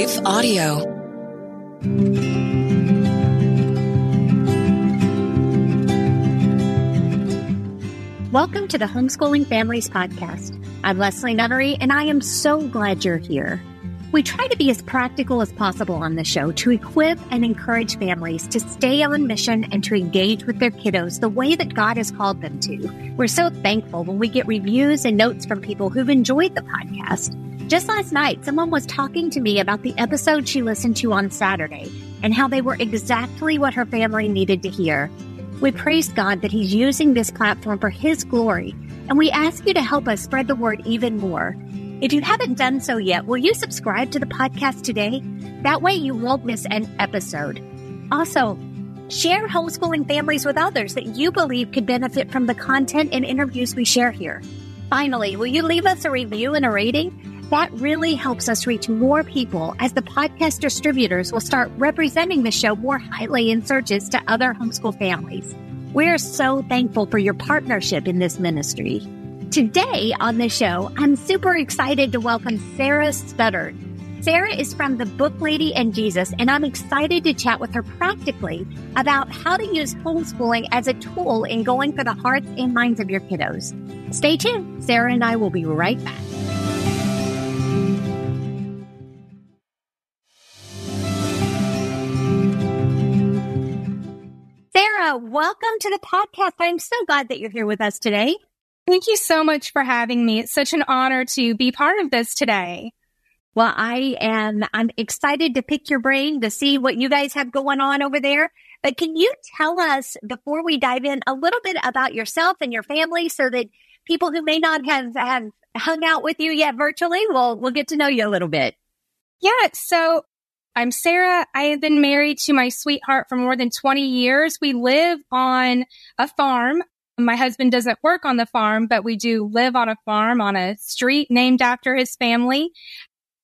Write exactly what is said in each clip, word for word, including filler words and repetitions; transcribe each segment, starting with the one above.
Life Audio. Welcome to the Homeschooling Families Podcast. I'm Leslie Nunnery, and I am so glad you're here. We try to be as practical as possible on the show to equip and encourage families to stay on mission and to engage with their kiddos the way that God has called them to. We're so thankful when we get reviews and notes from people who've enjoyed the podcast. Just last night, someone was talking to me about the episode she listened to on Saturday and how they were exactly what her family needed to hear. We praise God that He's using this platform for His glory, and we ask you to help us spread the word even more. If you haven't done so yet, will you subscribe to the podcast today? That way you won't miss an episode. Also, share Homeschooling Families with others that you believe could benefit from the content and interviews we share here. Finally, will you leave us a review and a rating? That really helps us reach more people, as the podcast distributors will start representing the show more highly in searches to other homeschool families. We're so thankful for your partnership in this ministry. Today on the show, I'm super excited to welcome Sarah Studdard. Sarah is from The Book Lady and Jesus, and I'm excited to chat with her practically about how to use homeschooling as a tool in going for the hearts and minds of your kiddos. Stay tuned. Sarah and I will be right back. Welcome to the podcast. I'm so glad that you're here with us today. Thank you so much for having me. It's such an honor to be part of this today. Well, I am, I'm excited to pick your brain to see what you guys have going on over there. But can you tell us, before we dive in, a little bit about yourself and your family so that people who may not have, have hung out with you yet virtually will, will get to know you a little bit? Yeah. So I'm Sarah. I have been married to my sweetheart for more than twenty years. We live on a farm. My husband doesn't work on the farm, but we do live on a farm on a street named after his family.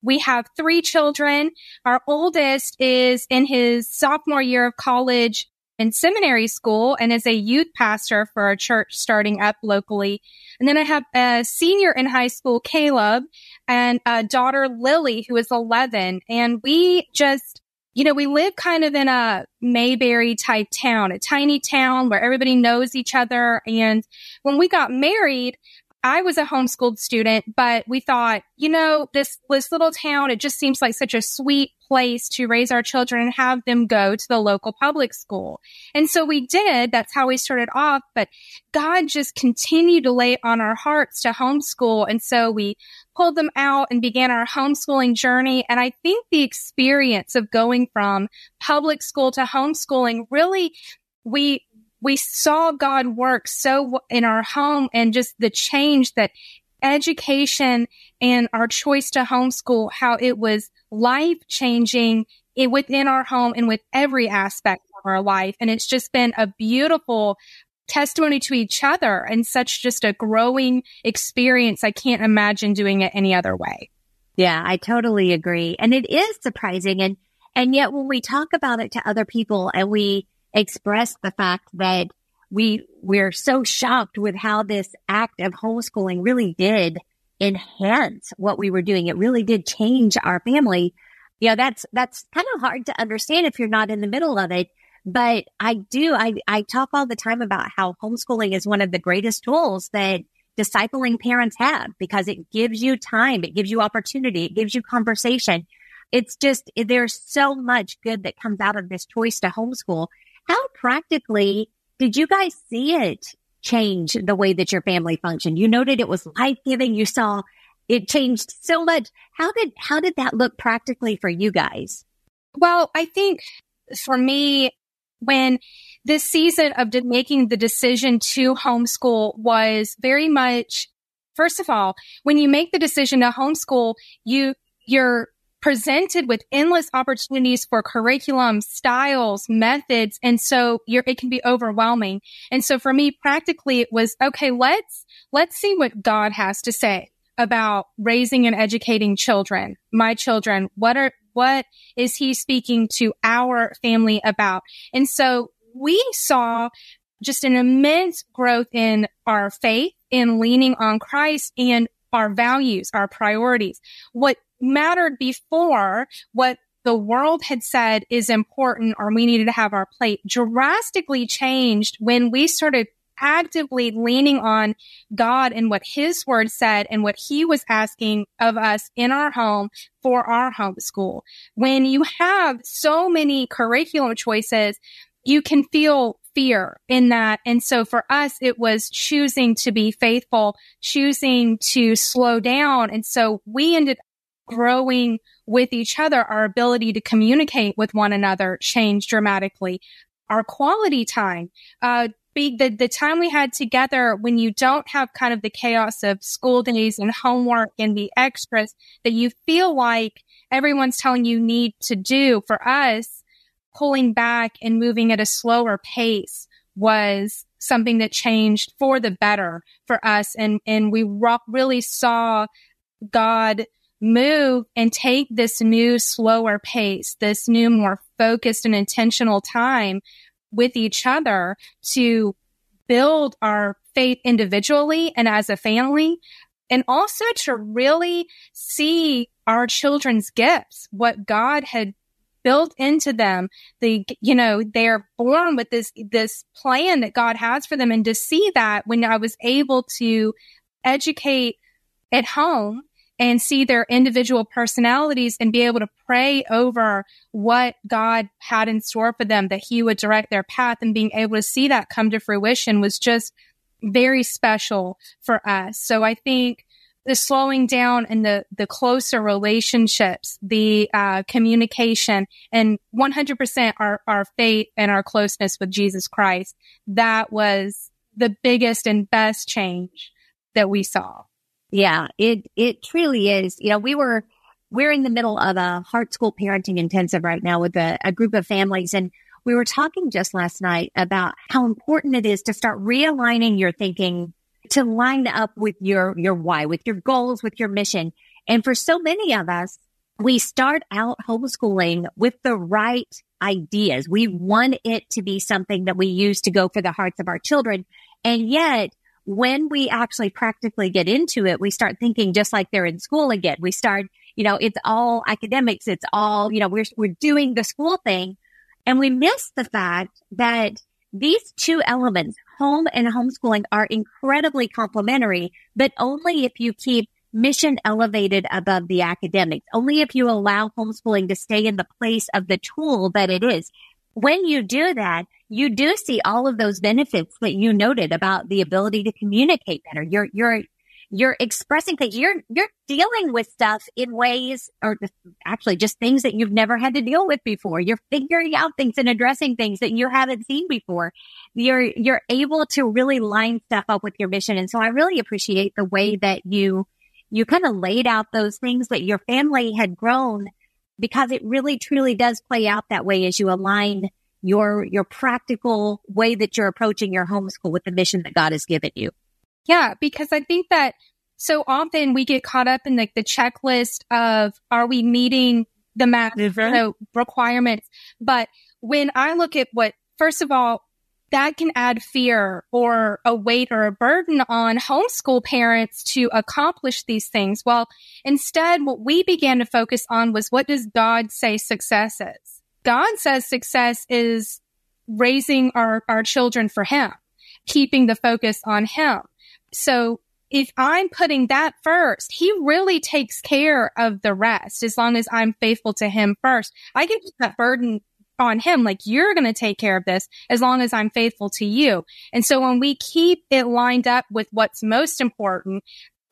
We have three children. Our oldest is in his sophomore year of college in seminary school and is a youth pastor for a church starting up locally. And then I have a senior in high school, Caleb, and a daughter, Lily, who is eleven. And we just, you know, we live kind of in a Mayberry type town, a tiny town where everybody knows each other. And when we got married, I was a homeschooled student, but we thought, you know, this, this little town, it just seems like such a sweet place to raise our children and have them go to the local public school. And so we did. That's how we started off. But God just continued to lay on our hearts to homeschool. And so we pulled them out and began our homeschooling journey. And I think the experience of going from public school to homeschooling, really, we we saw God work so in our home, and just the change that education and our choice to homeschool, how it was life-changing within our home and with every aspect of our life. And it's just been a beautiful testimony to each other and such just a growing experience. I can't imagine doing it any other way. Yeah, I totally agree. And it is surprising. And, and yet when we talk about it to other people and we express the fact that we, we're so shocked with how this act of homeschooling really did enhance what we were doing. It really did change our family. You know, that's, that's kind of hard to understand if you're not in the middle of it. But I do, I, I talk all the time about how homeschooling is one of the greatest tools that discipling parents have, because it gives you time, it gives you opportunity, it gives you conversation. It's just, there's so much good that comes out of this choice to homeschool. How practically did you guys see it change the way that your family functioned? You noted it was life-giving. You saw it changed so much. How did, how did that look practically for you guys? Well, I think for me, when this season of making the decision to homeschool was very much, first of all, when you make the decision to homeschool, you, you're presented with endless opportunities for curriculum, styles, methods. And so you're, it can be overwhelming. And so for me, practically, it was, okay, let's, let's see what God has to say about raising and educating children, my children. What are, what is He speaking to our family about? And so we saw just an immense growth in our faith, in leaning on Christ, and our values, our priorities. What mattered before what the world had said is important or we needed to have our plate drastically changed when we started actively leaning on God and what his word said and what he was asking of us in our home for our homeschool. When you have so many curriculum choices, you can feel fear in that. And so for us, it was choosing to be faithful, choosing to slow down. And so we ended up growing with each other. Our ability to communicate with one another changed dramatically. Our quality time, uh, Be the, the time we had together when you don't have kind of the chaos of school days and homework and the extras that you feel like everyone's telling you need to do. For us, pulling back and moving at a slower pace was something that changed for the better for us. And, and we ro- really saw God move and take this new slower pace, this new more focused and intentional time with each other to build our faith individually and as a family, and also to really see our children's gifts, what God had built into them. The, you know, they're born with this, this plan that God has for them. And to see that when I was able to educate at home and see their individual personalities and be able to pray over what God had in store for them, that he would direct their path, and being able to see that come to fruition was just very special for us. So I think the slowing down and the, the closer relationships, the uh, communication, and one hundred percent our, our faith and our closeness with Jesus Christ, that was the biggest and best change that we saw. Yeah, it, it truly is. You know, we were, we're in the middle of a Heart School parenting intensive right now with a, a group of families. And we were talking just last night about how important it is to start realigning your thinking to line up with your, your why, with your goals, with your mission. And for so many of us, we start out homeschooling with the right ideas. We want it to be something that we use to go for the hearts of our children. And yet, when we actually practically get into it, we start thinking just like they're in school again. We start, you know, it's all academics. It's all, you know, we're, we're doing the school thing. And we miss the fact that these two elements, home and homeschooling, are incredibly complementary, but only if you keep mission elevated above the academics, only if you allow homeschooling to stay in the place of the tool that it is. When you do that, you do see all of those benefits that you noted about the ability to communicate better. You're, you're, you're expressing things. You're, you're dealing with stuff in ways, or actually just things that you've never had to deal with before. You're figuring out things and addressing things that you haven't seen before. You're, you're able to really line stuff up with your mission. And so I really appreciate the way that you, you kind of laid out those things that your family had grown, because it really, truly does play out that way as you align your your practical way that you're approaching your homeschool with the mission that God has given you. Yeah, because I think that so often we get caught up in like the, the checklist of, are we meeting the math you know, requirements? But when I look at what, first of all, that can add fear or a weight or a burden on homeschool parents to accomplish these things. Well, instead, what we began to focus on was, what does God say success is? God says success is raising our, our children for him, keeping the focus on him. So if I'm putting that first, he really takes care of the rest, as long as I'm faithful to him first. I can put that burden on him, like, you're going to take care of this as long as I'm faithful to you. And so when we keep it lined up with what's most important,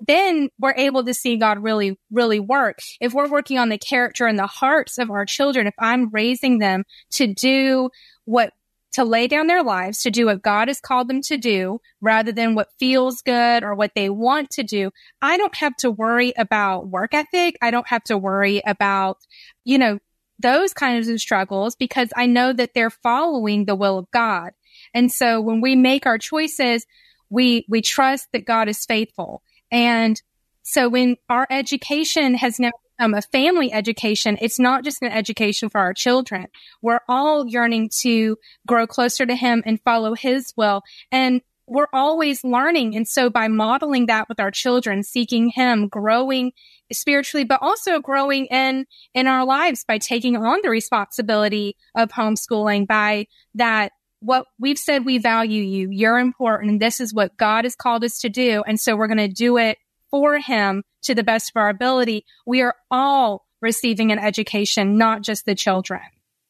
then we're able to see God really, really work. If we're working on the character and the hearts of our children, if I'm raising them to do what, to lay down their lives, to do what God has called them to do, rather than what feels good or what they want to do, I don't have to worry about work ethic. I don't have to worry about, you know, those kinds of struggles, because I know that they're following the will of God. And so when we make our choices, we, we trust that God is faithful. And so when our education has now become a family education, it's not just an education for our children. We're all yearning to grow closer to him and follow his will. And we're always learning. And so by modeling that with our children, seeking Him, growing spiritually, but also growing in, in our lives by taking on the responsibility of homeschooling, by that, what we've said, we value you, you're important, and this is what God has called us to do. And so we're going to do it for Him to the best of our ability. We are all receiving an education, not just the children.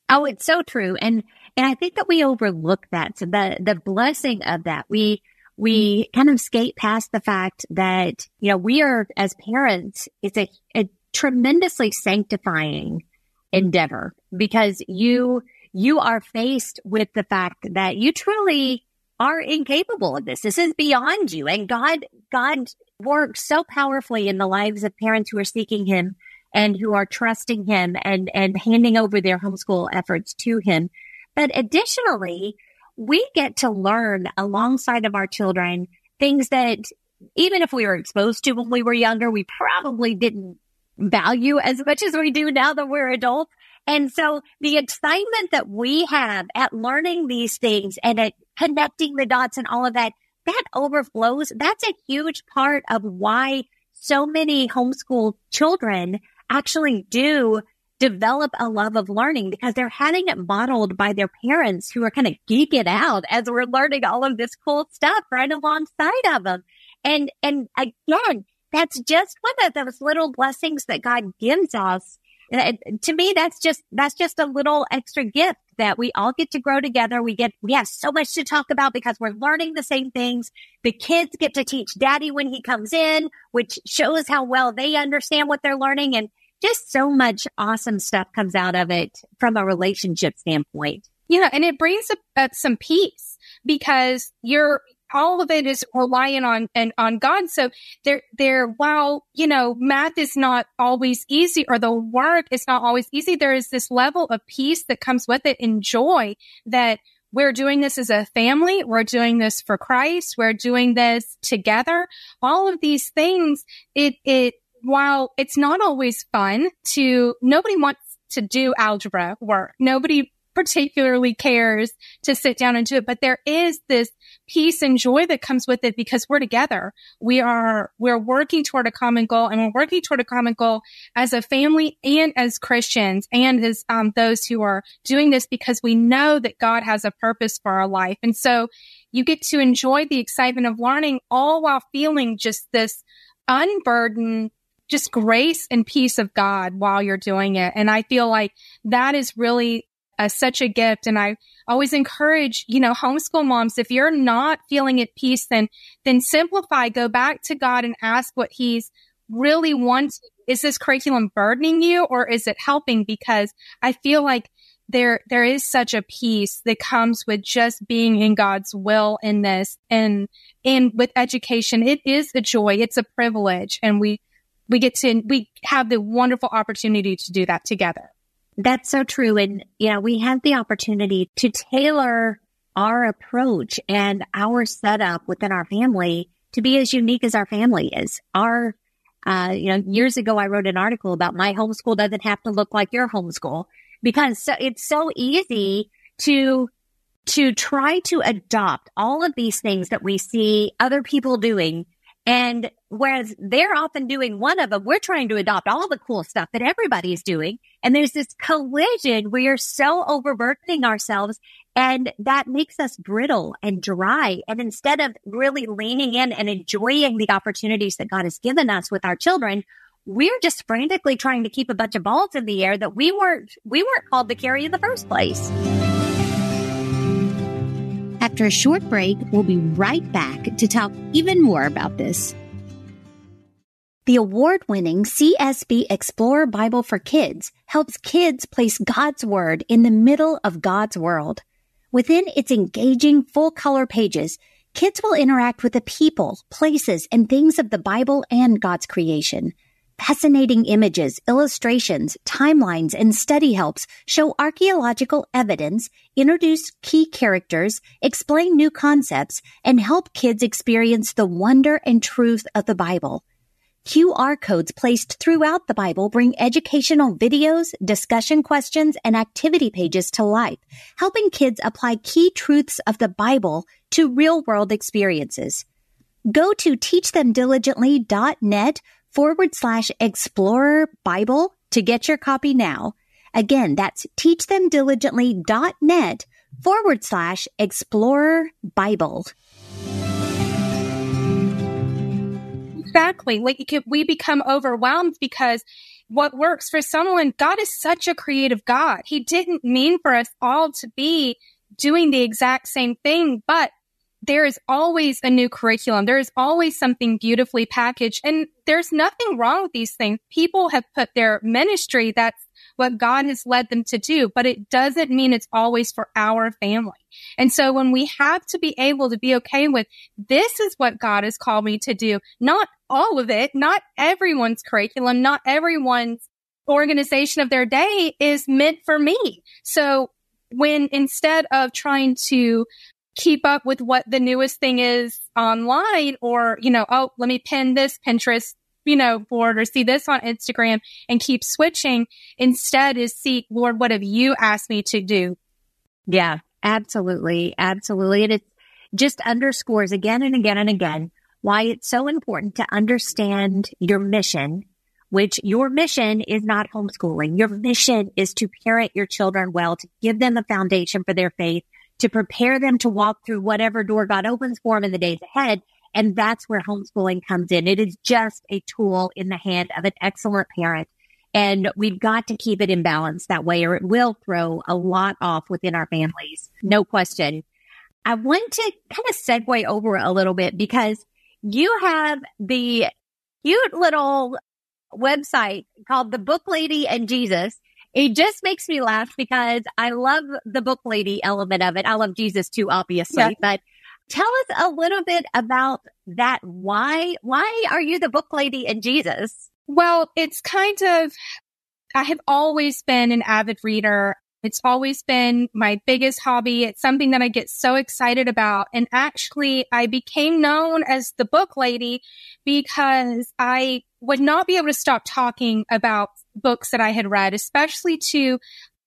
Oh, it's so true. And and I think that we overlook that. So the, the blessing of that, we we kind of skate past the fact that, you know, we are, as parents, it's a, a tremendously sanctifying endeavor, because you you are faced with the fact that you truly are incapable of this. This is beyond you. And God, God works so powerfully in the lives of parents who are seeking Him and who are trusting Him and, and handing over their homeschool efforts to Him. But additionally, we get to learn alongside of our children things that even if we were exposed to when we were younger, we probably didn't value as much as we do now that we're adults. And so the excitement that we have at learning these things and at connecting the dots and all of that, that overflows. That's a huge part of why so many homeschool children actually do develop a love of learning, because they're having it modeled by their parents who are kind of geeking out as we're learning all of this cool stuff right alongside of them. And, and again, that's just one of those little blessings that God gives us. And to me, that's just, that's just a little extra gift that we all get to grow together. We get, we have so much to talk about because we're learning the same things. The kids get to teach Daddy when he comes in, which shows how well they understand what they're learning. And just so much awesome stuff comes out of it from a relationship standpoint. Yeah. And it brings up, up some peace, because you're, all of it is relying on and on God. So there, there, while, you know, math is not always easy, or the work is not always easy, there is this level of peace that comes with it, and joy that we're doing this as a family. We're doing this for Christ. We're doing this together. All of these things, it, it, while it's not always fun to, nobody wants to do algebra work. Nobody particularly cares to sit down and do it, but there is this peace and joy that comes with it, because we're together. We are, we're working toward a common goal, and we're working toward a common goal as a family and as Christians and as um, those who are doing this, because we know that God has a purpose for our life. And so you get to enjoy the excitement of learning, all while feeling just this unburdened, just grace and peace of God while you're doing it. And I feel like that is really Uh, such a gift. And I always encourage, you know, homeschool moms, if you're not feeling at peace, then, then simplify, go back to God and ask what He's really wants. Is this curriculum burdening you, or is it helping? Because I feel like there, there is such a peace that comes with just being in God's will in this, and, and with education. It is a joy. It's a privilege. And we, we get to, we have the wonderful opportunity to do that together. That's so true. And, you know, we have the opportunity to tailor our approach and our setup within our family to be as unique as our family is. Our, uh, you know, years ago, I wrote an article about my homeschool doesn't have to look like your homeschool, because so, it's so easy to, to try to adopt all of these things that we see other people doing. And whereas they're often doing one of them, we're trying to adopt all the cool stuff that everybody's doing. And there's this collision. We are so overburdening ourselves, and that makes us brittle and dry. And instead of really leaning in and enjoying the opportunities that God has given us with our children, we're just frantically trying to keep a bunch of balls in the air that we weren't, we weren't called to carry in the first place. After a short break, we'll be right back to talk even more about this. The award-winning C S B Explorer Bible for Kids helps kids place God's Word in the middle of God's world. Within its engaging full-color pages, kids will interact with the people, places, and things of the Bible and God's creation. Fascinating images, illustrations, timelines, and study helps show archaeological evidence, introduce key characters, explain new concepts, and help kids experience the wonder and truth of the Bible. Q R codes placed throughout the Bible bring educational videos, discussion questions, and activity pages to life, helping kids apply key truths of the Bible to real-world experiences. Go to teach them diligently dot net forward slash Explorer Bible to get your copy now. Again, that's teach them diligently dot net forward slash Explorer Bible. Exactly. Like, we become overwhelmed because what works for someone, God is such a creative God. He didn't mean for us all to be doing the exact same thing, but there is always a new curriculum. There is always something beautifully packaged, and there's nothing wrong with these things. People have put their ministry, that's what God has led them to do, but it doesn't mean it's always for our family. And so when we have to be able to be okay with, this is what God has called me to do, not all of it, not everyone's curriculum, not everyone's organization of their day is meant for me. So when instead of trying to keep up with what the newest thing is online, or, you know, oh, let me pin this Pinterest, you know, board, or see this on Instagram and keep switching, instead is seek, Lord, what have you asked me to do? Yeah, absolutely. Absolutely. And it just underscores again and again and again why it's so important to understand your mission, which your mission is not homeschooling. Your mission is to parent your children well, to give them a foundation for their faith, to prepare them to walk through whatever door God opens for them in the days ahead. And that's where homeschooling comes in. It is just a tool in the hand of an excellent parent. And we've got to keep it in balance that way, or it will throw a lot off within our families. No question. I want to kind of segue over a little bit because you have the cute little website called The Book Lady and Jesus. It just makes me laugh because I love the book lady element of it. I love Jesus too, obviously. Yeah. But tell us a little bit about that. Why? Why are you the book lady and Jesus? Well, it's kind of, I have always been an avid reader. It's always been my biggest hobby. It's something that I get so excited about. And actually, I became known as the book lady because I would not be able to stop talking about books that I had read, especially to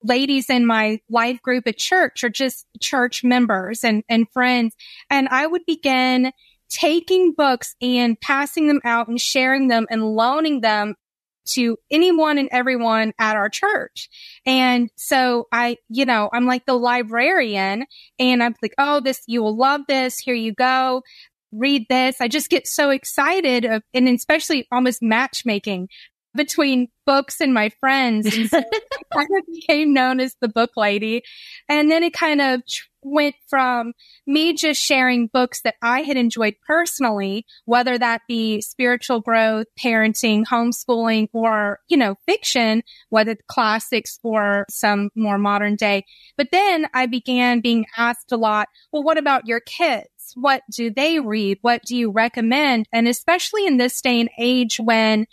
ladies in my life group at church, or just church members and, and friends. And I would begin taking books and passing them out and sharing them and loaning them to anyone and everyone at our church. And so I, you know, I'm like the librarian, and I'm like, oh, this, you will love this. Here you go. Read this. I just get so excited of, and especially almost matchmaking between books and my friends. And so I kind of became known as the book lady. And then it kind of went from me just sharing books that I had enjoyed personally, whether that be spiritual growth, parenting, homeschooling, or, you know, fiction, whether the classics or some more modern day. But then I began being asked a lot, well, what about your kids? What do they read? What do you recommend? And especially in this day and age when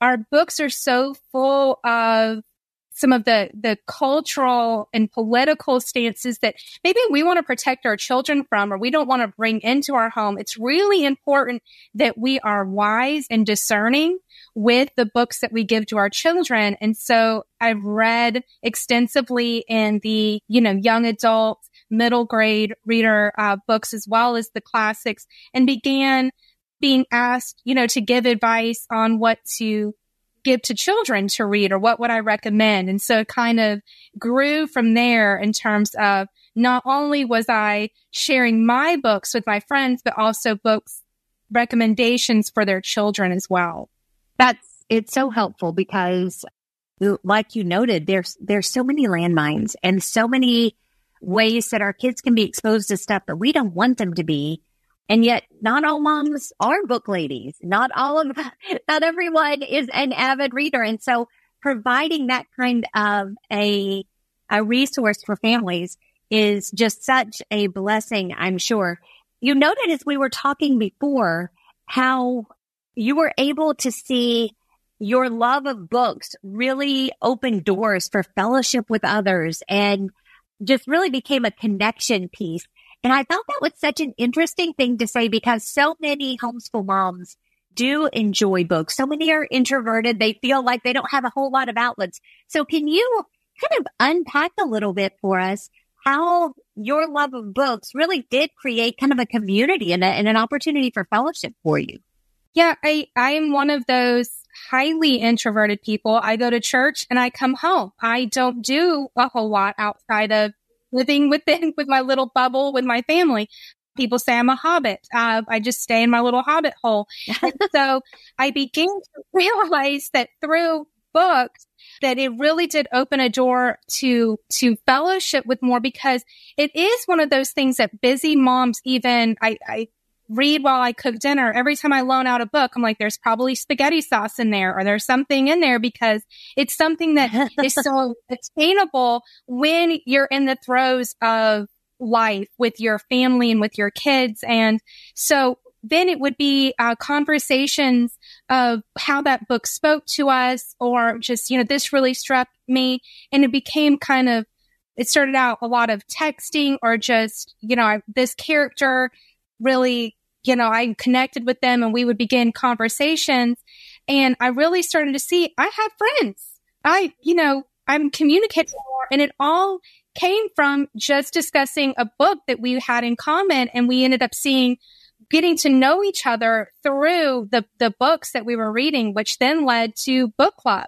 our books are so full of some of the, the cultural and political stances that maybe we want to protect our children from, or we don't want to bring into our home. It's really important that we are wise and discerning with the books that we give to our children. And so I've read extensively in the, you know, young adult, middle grade reader uh, books, as well as the classics, and began being asked, you know, to give advice on what to give to children to read, or what would I recommend. And so it kind of grew from there in terms of not only was I sharing my books with my friends, but also books recommendations for their children as well. That's, it's so helpful because, like you noted, there's, there's so many landmines and so many ways that our kids can be exposed to stuff that we don't want them to be. And yet not all moms are book ladies. Not all of, not everyone is an avid reader. And so providing that kind of a, a resource for families is just such a blessing, I'm sure. You noted as we were talking before how you were able to see your love of books really open doors for fellowship with others and just really became a connection piece. And I thought that was such an interesting thing to say because so many homeschool moms do enjoy books. So many are introverted. They feel like they don't have a whole lot of outlets. So can you kind of unpack a little bit for us how your love of books really did create kind of a community and, a, and an opportunity for fellowship for you. Yeah, I, I am one of those highly introverted people. I go to church and I come home. I don't do a whole lot outside of living within with my little bubble with my family. People say I'm a hobbit. Uh, I just stay in my little hobbit hole. So I began to realize that through books, that it really did open a door to to fellowship with more, because it is one of those things that busy moms, even I, I read while I cook dinner. Every time I loan out a book, I'm like, there's probably spaghetti sauce in there, or there's something in there, because it's something that is so attainable when you're in the throes of life with your family and with your kids. And so then it would be uh, conversations of how that book spoke to us, or just, you know, this really struck me. And it became kind of, it started out a lot of texting, or just, you know, I, this character really, you know, I connected with them, and we would begin conversations. And I really started to see I have friends. I, you know, I'm communicating more, and it all came from just discussing a book that we had in common. And we ended up seeing getting to know each other through the, the books that we were reading, which then led to book club.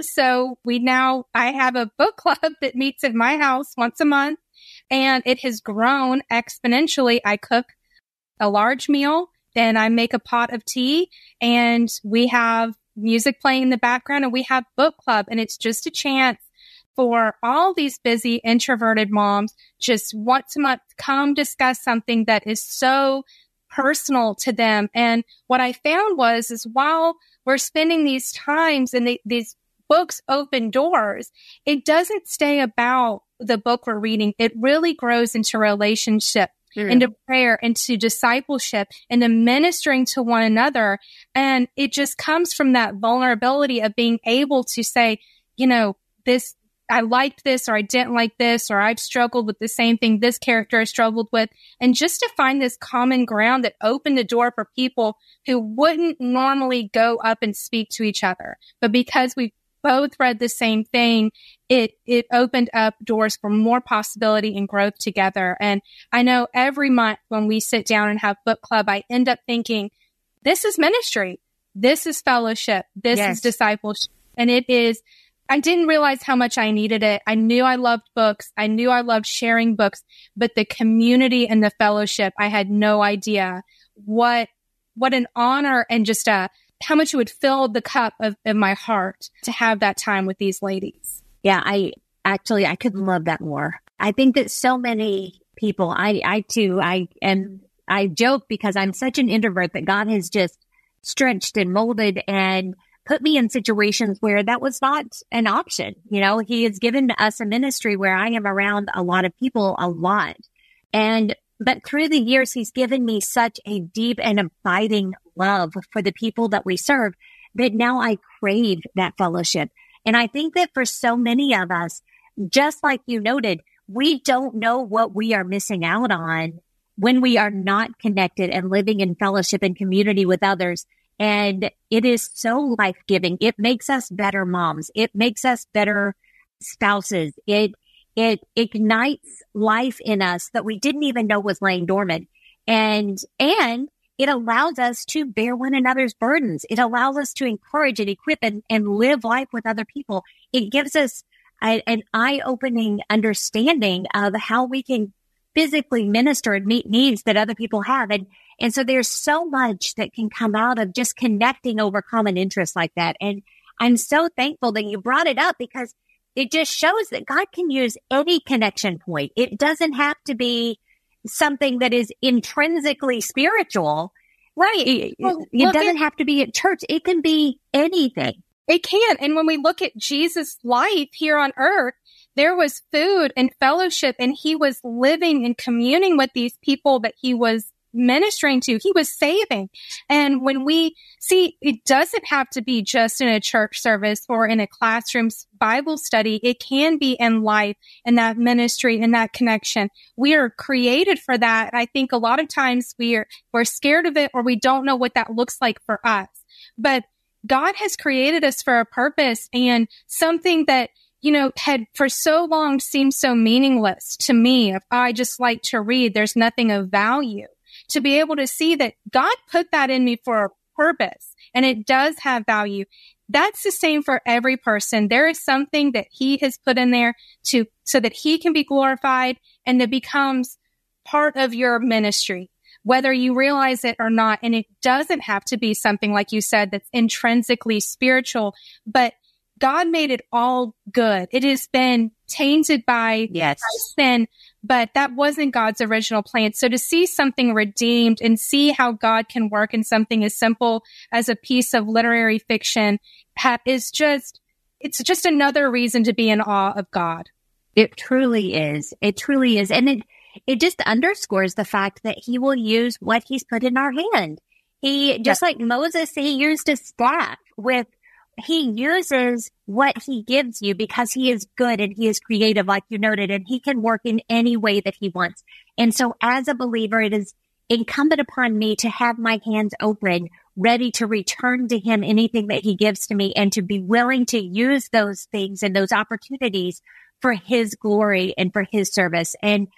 So we now, I have a book club that meets at my house once a month, and it has grown exponentially. I cook a large meal, then I make a pot of tea, and we have music playing in the background, and we have book club. And it's just a chance for all these busy introverted moms just once a month come discuss something that is so personal to them. And what I found was, is while we're spending these times and the, these books open doors, it doesn't stay about the book we're reading. It really grows into relationship, mm. into prayer, into discipleship, into ministering to one another. And it just comes from that vulnerability of being able to say, you know, this, I liked this, or I didn't like this, or I've struggled with the same thing this character has struggled with. And just to find this common ground that opened the door for people who wouldn't normally go up and speak to each other. But because we both read the same thing, it, it opened up doors for more possibility and growth together. And I know every month when we sit down and have book club, I end up thinking, this is ministry. This is fellowship. This yes. is discipleship. And it is, I didn't realize how much I needed it. I knew I loved books. I knew I loved sharing books, but the community and the fellowship, I had no idea what, what an honor, and just uh, how much it would fill the cup of, of my heart to have that time with these ladies. Yeah, I actually, I couldn't love that more. I think that so many people, I, I too, I am, I joke because I'm such an introvert that God has just stretched and molded and put me in situations where that was not an option. You know, he has given us a ministry where I am around a lot of people a lot. And, but through the years, he's given me such a deep and abiding love for the people that we serve that now I crave that fellowship. And I think that for so many of us, just like you noted, we don't know what we are missing out on when we are not connected and living in fellowship and community with others. And it is so life-giving. It makes us better moms. It makes us better spouses. It, it ignites life in us that we didn't even know was laying dormant. And, and it allows us to bear one another's burdens. It allows us to encourage and equip and, and live life with other people. It gives us a, an eye-opening understanding of how we can physically minister and meet needs that other people have. And, And so there's so much that can come out of just connecting over common interests like that. And I'm so thankful that you brought it up, because it just shows that God can use any connection point. It doesn't have to be something that is intrinsically spiritual. Right. It, well, it doesn't at, have to be at church. It can be anything. It can. And when we look at Jesus' life here on earth, there was food and fellowship, and he was living and communing with these people that he was ministering to, he was saving. And when we see, it doesn't have to be just in a church service or in a classroom Bible study. It can be in life, and that ministry and that connection. We are created for that. I think a lot of times we're, we're scared of it, or we don't know what that looks like for us, but God has created us for a purpose, and something that, you know, had for so long seemed so meaningless to me. If I just like to read, there's nothing of value. To be able to see that God put that in me for a purpose and it does have value. That's the same for every person. There is something that he has put in there to, so that he can be glorified and that becomes part of your ministry, whether you realize it or not. And it doesn't have to be something, like you said, that's intrinsically spiritual, but God made it all good. It has been tainted by, yes. by sin, but that wasn't God's original plan. So to see something redeemed and see how God can work in something as simple as a piece of literary fiction is just, it's just another reason to be in awe of God. It truly is. It truly is. And it, it just underscores the fact that he will use what he's put in our hand. He, just yeah. like Moses, he used a staff with He uses what he gives you because he is good and he is creative, like you noted, and he can work in any way that he wants. And so as a believer, it is incumbent upon me to have my hands open, ready to return to him anything that he gives to me and to be willing to use those things and those opportunities for his glory and for his service. And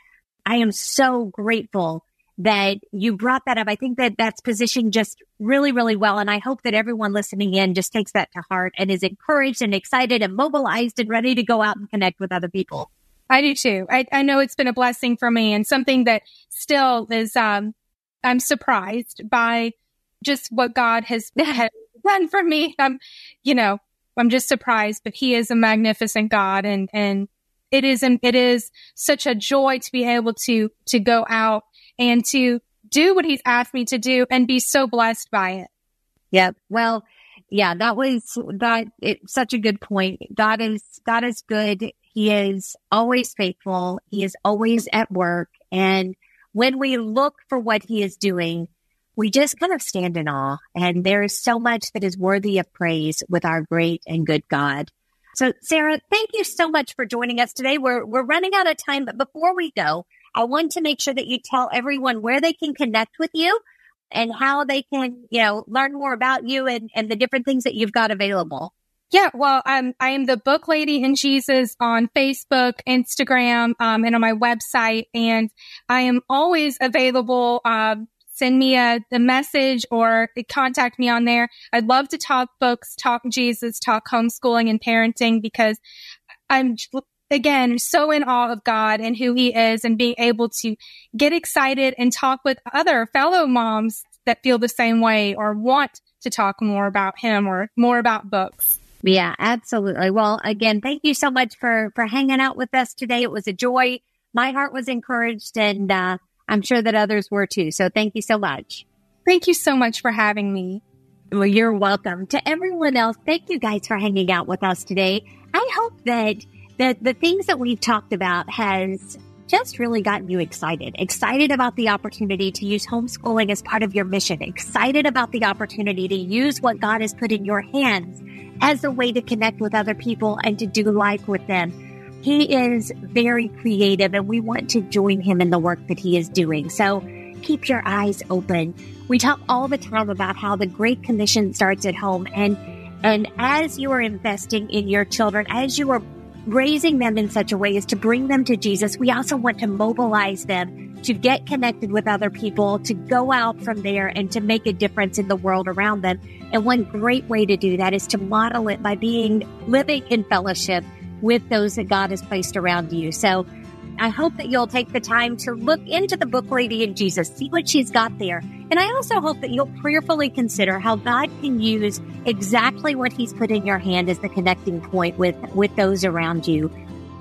I am so grateful that you brought that up. I think that that's positioned just really, really well. And I hope that everyone listening in just takes that to heart and is encouraged and excited and mobilized and ready to go out and connect with other people. I do too. I, I know it's been a blessing for me and something that still is, um, I'm surprised by just what God has, has done for me. I'm, you know, I'm just surprised, but he is a magnificent God and, and it is, it is such a joy to be able to, to go out and to do what he's asked me to do and be so blessed by it. Yep. Well, yeah, that was that. It's such a good point. God is, God is good. He is always faithful. He is always at work. And when we look for what he is doing, we just kind of stand in awe. And there is so much that is worthy of praise with our great and good God. So Sarah, thank you so much for joining us today. We're, we're running out of time, but before we go, I want to make sure that you tell everyone where they can connect with you and how they can, you know, learn more about you and, and the different things that you've got available. Yeah, well, um, I am the Book Lady and Jesus on Facebook, Instagram, um, and on my website. And I am always available. Uh, send me a, a message or contact me on there. I'd love to talk books, talk Jesus, talk homeschooling and parenting because I'm... Again, so in awe of God and who he is and being able to get excited and talk with other fellow moms that feel the same way or want to talk more about him or more about books. Yeah, absolutely. Well, again, thank you so much for, for hanging out with us today. It was a joy. My heart was encouraged and uh, I'm sure that others were too. So thank you so much. Thank you so much for having me. Well, you're welcome. To everyone else, thank you guys for hanging out with us today. I hope that The, the things that we've talked about has just really gotten you excited, excited about the opportunity to use homeschooling as part of your mission, excited about the opportunity to use what God has put in your hands as a way to connect with other people and to do life with them. He is very creative and we want to join him in the work that he is doing. So keep your eyes open. We talk all the time about how the Great Commission starts at home. And, and as you are investing in your children, as you are raising them in such a way as to bring them to Jesus, we also want to mobilize them to get connected with other people, to go out from there and to make a difference in the world around them. And one great way to do that is to model it by being living in fellowship with those that God has placed around you. So I hope that you'll take the time to look into the Book Lady and Jesus, see what she's got there. And I also hope that you'll prayerfully consider how God can use exactly what he's put in your hand as the connecting point with, with those around you.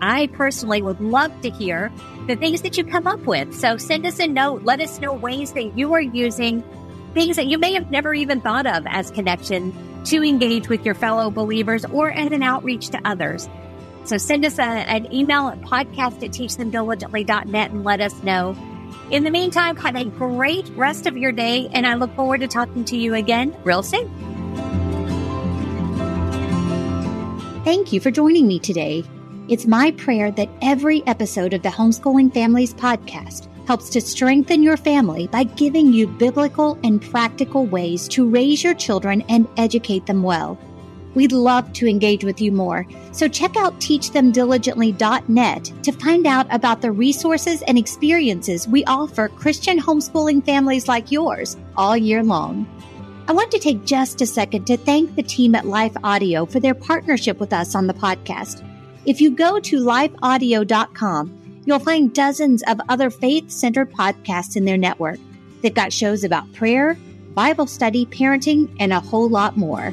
I personally would love to hear the things that you come up with. So send us a note. Let us know ways that you are using things that you may have never even thought of as connection to engage with your fellow believers or as an outreach to others. So send us a, an email at podcast at teach them diligently dot net and let us know. In the meantime, have a great rest of your day, and I look forward to talking to you again real soon. Thank you for joining me today. It's my prayer that every episode of the Homeschooling Families podcast helps to strengthen your family by giving you biblical and practical ways to raise your children and educate them well. We'd love to engage with you more. So check out teach them diligently dot net to find out about the resources and experiences we offer Christian homeschooling families like yours all year long. I want to take just a second to thank the team at Life Audio for their partnership with us on the podcast. If you go to life audio dot com, you'll find dozens of other faith-centered podcasts in their network. They've got shows about prayer, Bible study, parenting, and a whole lot more.